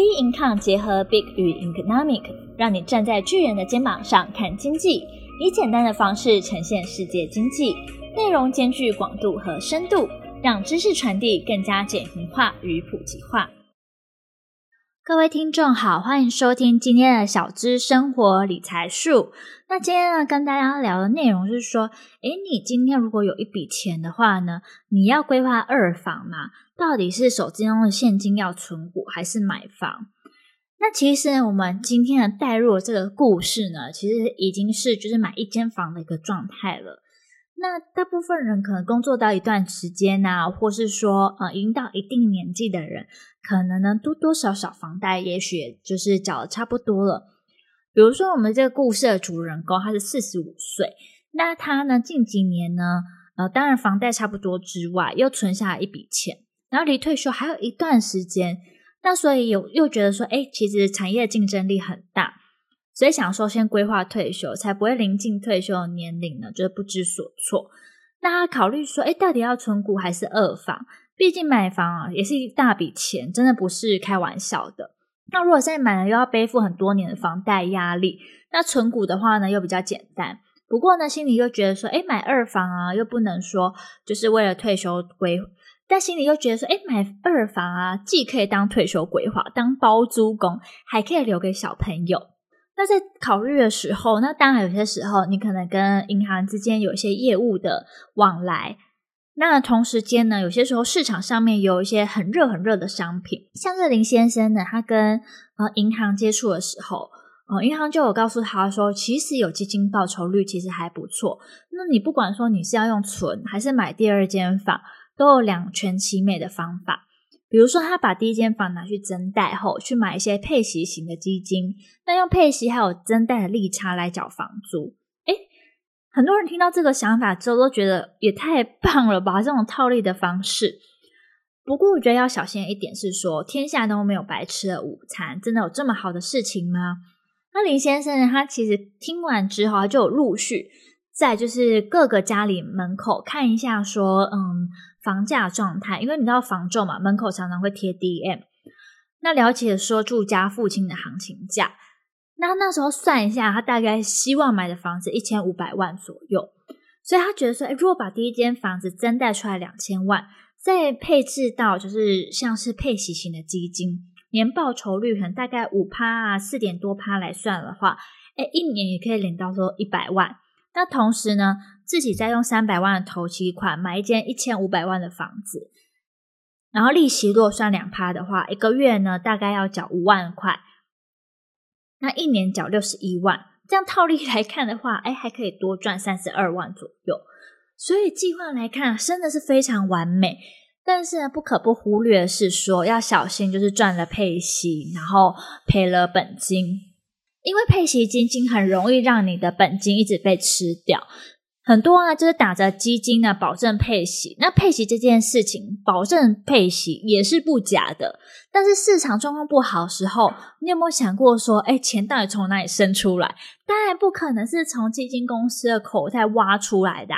Big Income 结合 Big 与 Economic， 让你站在巨人的肩膀上看经济，以简单的方式呈现世界经济，内容兼具广度和深度，让知识传递更加简明化与普及化。各位听众好，欢迎收听今天的小资生活理财术。那今天呢，跟大家聊的内容是说，你今天如果有一笔钱的话呢，你要规划二房吗？到底是手机中的现金要存股，还是买房？那其实我们今天的带入的这个故事呢，其实已经是就是买一间房的一个状态了。那大部分人可能工作到一段时间啊，或是说已经到一定年纪的人，可能呢多多少少房贷也许就是缴的差不多了。比如说我们这个故事的主人公，他是45岁，那他呢近几年呢当然房贷差不多之外，又存下一笔钱，然后离退休还有一段时间，那所以又觉得说其实产业竞争力很大，所以想说先规划退休，才不会临近退休的年龄呢就是不知所措。那他考虑说到底要存股还是二房，毕竟买房啊也是一大笔钱，真的不是开玩笑的。那如果现在买了又要背负很多年的房贷压力，那存股的话呢又比较简单。不过呢心里又觉得说买二房啊又不能说就是为了退休规划，但心里又觉得说买二房啊既可以当退休规划，当包租公，还可以留给小朋友。那在考虑的时候，那当然有些时候你可能跟银行之间有一些业务的往来，那同时间呢有些时候市场上面有一些很热的商品，像这林先生呢他跟银行接触的时候，银行就有告诉他说其实有基金报酬率其实还不错，那你不管说你是要用存还是买第二间房，都有两全其美的方法。比如说他把第一间房拿去增贷后，去买一些配息型的基金，那用配息还有增贷的利差来缴房租。很多人听到这个想法之后都觉得也太棒了吧，这种套利的方式。不过我觉得要小心一点是说，天下都没有白吃的午餐，真的有这么好的事情吗？那林先生呢，他其实听完之后他就有陆续在就是各个家里门口看一下说房价状态，因为你知道房仲嘛，门口常常会贴 DM， 那了解说住家附近的行情价，那时候算一下他大概希望买的房子1500万左右，所以他觉得说如果把第一间房子增贷出来2000万，再配置到就是像是配息型的基金，年报酬率可能大概 5% 啊 4% 多来算的话，一年也可以领到说100万。那同时呢自己再用300万的头期款买一间1500万的房子，然后利息落算 2% 的话，一个月呢大概要缴5万块，那一年缴61万，这样套利来看的话还可以多赚32万左右，所以计划来看真的是非常完美。但是呢不可不忽略的是说要小心，就是赚了配息然后赔了本金，因为配息基金很容易让你的本金一直被吃掉。很多啊就是打着基金呢保证配息，那配息这件事情保证配息也是不假的，但是市场状况不好的时候，你有没有想过说钱到底从哪里生出来？当然不可能是从基金公司的口袋挖出来的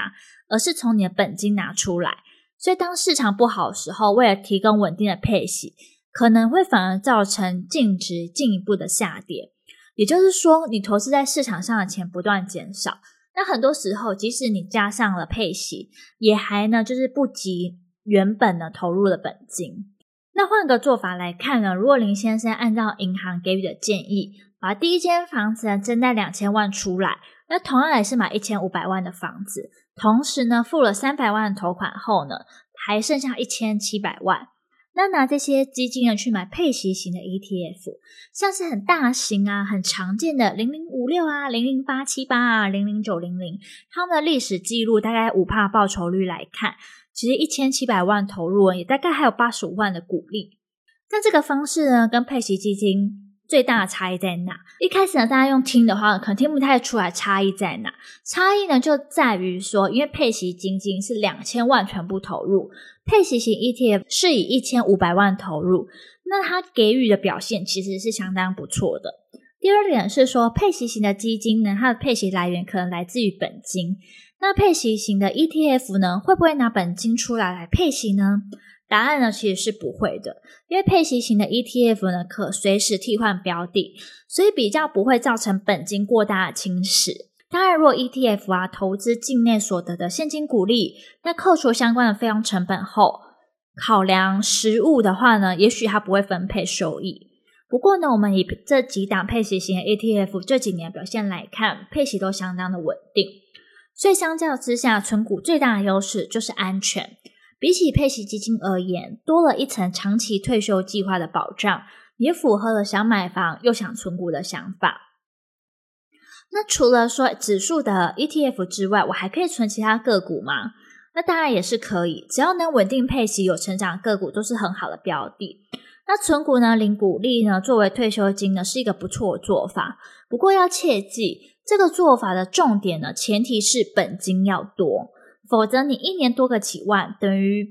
而是从你的本金拿出来。所以当市场不好的时候，为了提供稳定的配息，可能会反而造成净值进一步的下跌，也就是说你投资在市场上的钱不断减少，那很多时候即使你加上了配息，也还呢就是不及原本呢投入的本金。那换个做法来看呢，如果林先生按照银行给予的建议，把第一间房子呢增贷2000万出来，那同样也是买1500万的房子，同时呢付了300万的头款后呢，还剩下1700万，那拿这些基金呢去买配息型的 ETF， 像是很大型啊很常见的0056啊 00878 啊 00900， 他们的历史记录大概 5% 报酬率来看，其实1700万投入也大概还有85万的股利。但这个方式呢跟配息基金最大的差异在哪？一开始呢大家用听的话可能听不太出来差异在哪，差异呢就在于说，因为配息基金是2000万全部投入，配息型 ETF 是以1500万投入，那它给予的表现其实是相当不错的。第二点是说，配息型的基金呢它的配息来源可能来自于本金，那配息型的 ETF 呢会不会拿本金出来配息呢？答案呢其实是不会的，因为配息型的 ETF 呢可随时替换标的，所以比较不会造成本金过大的侵蚀。当然，如果 ETF 投资境内所得的现金股利，那扣除相关的费用成本后，考量实务的话呢，也许它不会分配收益。不过呢，我们以这几档配息型的 ETF 这几年表现来看，配息都相当的稳定。所以相较之下，存股最大的优势就是安全。比起配息基金而言，多了一层长期退休计划的保障，也符合了想买房又想存股的想法。那除了说指数的 ETF 之外，我还可以存其他个股吗？那当然也是可以，只要能稳定配息、有成长的个股都是很好的标的。那存股呢，领股利呢，作为退休金呢，是一个不错的做法。不过要切记，这个做法的重点呢，前提是本金要多，否则你一年多个几万，等于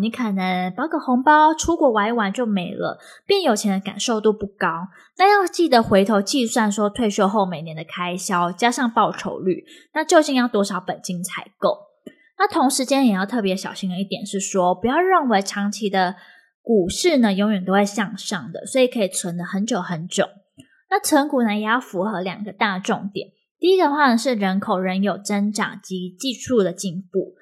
你可能包个红包出国玩一玩就没了，变有钱的感受度不高。那要记得回头计算说退休后每年的开销加上报酬率，那究竟要多少本金才够。那同时间也要特别小心的一点是说，不要认为长期的股市呢永远都会向上的，所以可以存得很久很久。那存股呢也要符合两个大重点，第一个的话呢是人口仍有增长及技术的进步。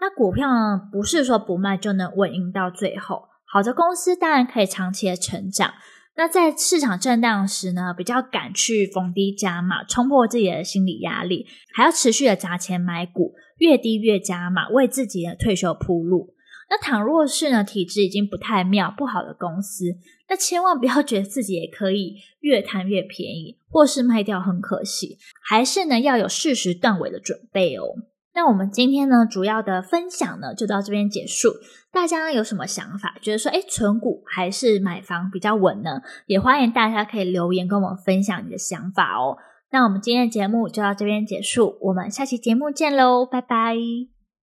那股票呢不是说不卖就能稳赢到最后，好的公司当然可以长期的成长，那在市场震荡时呢比较敢去逢低加码，冲破自己的心理压力，还要持续的砸钱买股，越低越加码，为自己的退休铺路。那倘若是呢体质已经不太妙不好的公司，那千万不要觉得自己也可以越贪越便宜，或是卖掉很可惜，还是呢要有适时断尾的准备哦。那我们今天呢主要的分享呢就到这边结束，大家有什么想法，觉得说存股还是买房比较稳呢，也欢迎大家可以留言跟我们分享你的想法哦。那我们今天的节目就到这边结束，我们下期节目见喽，拜拜。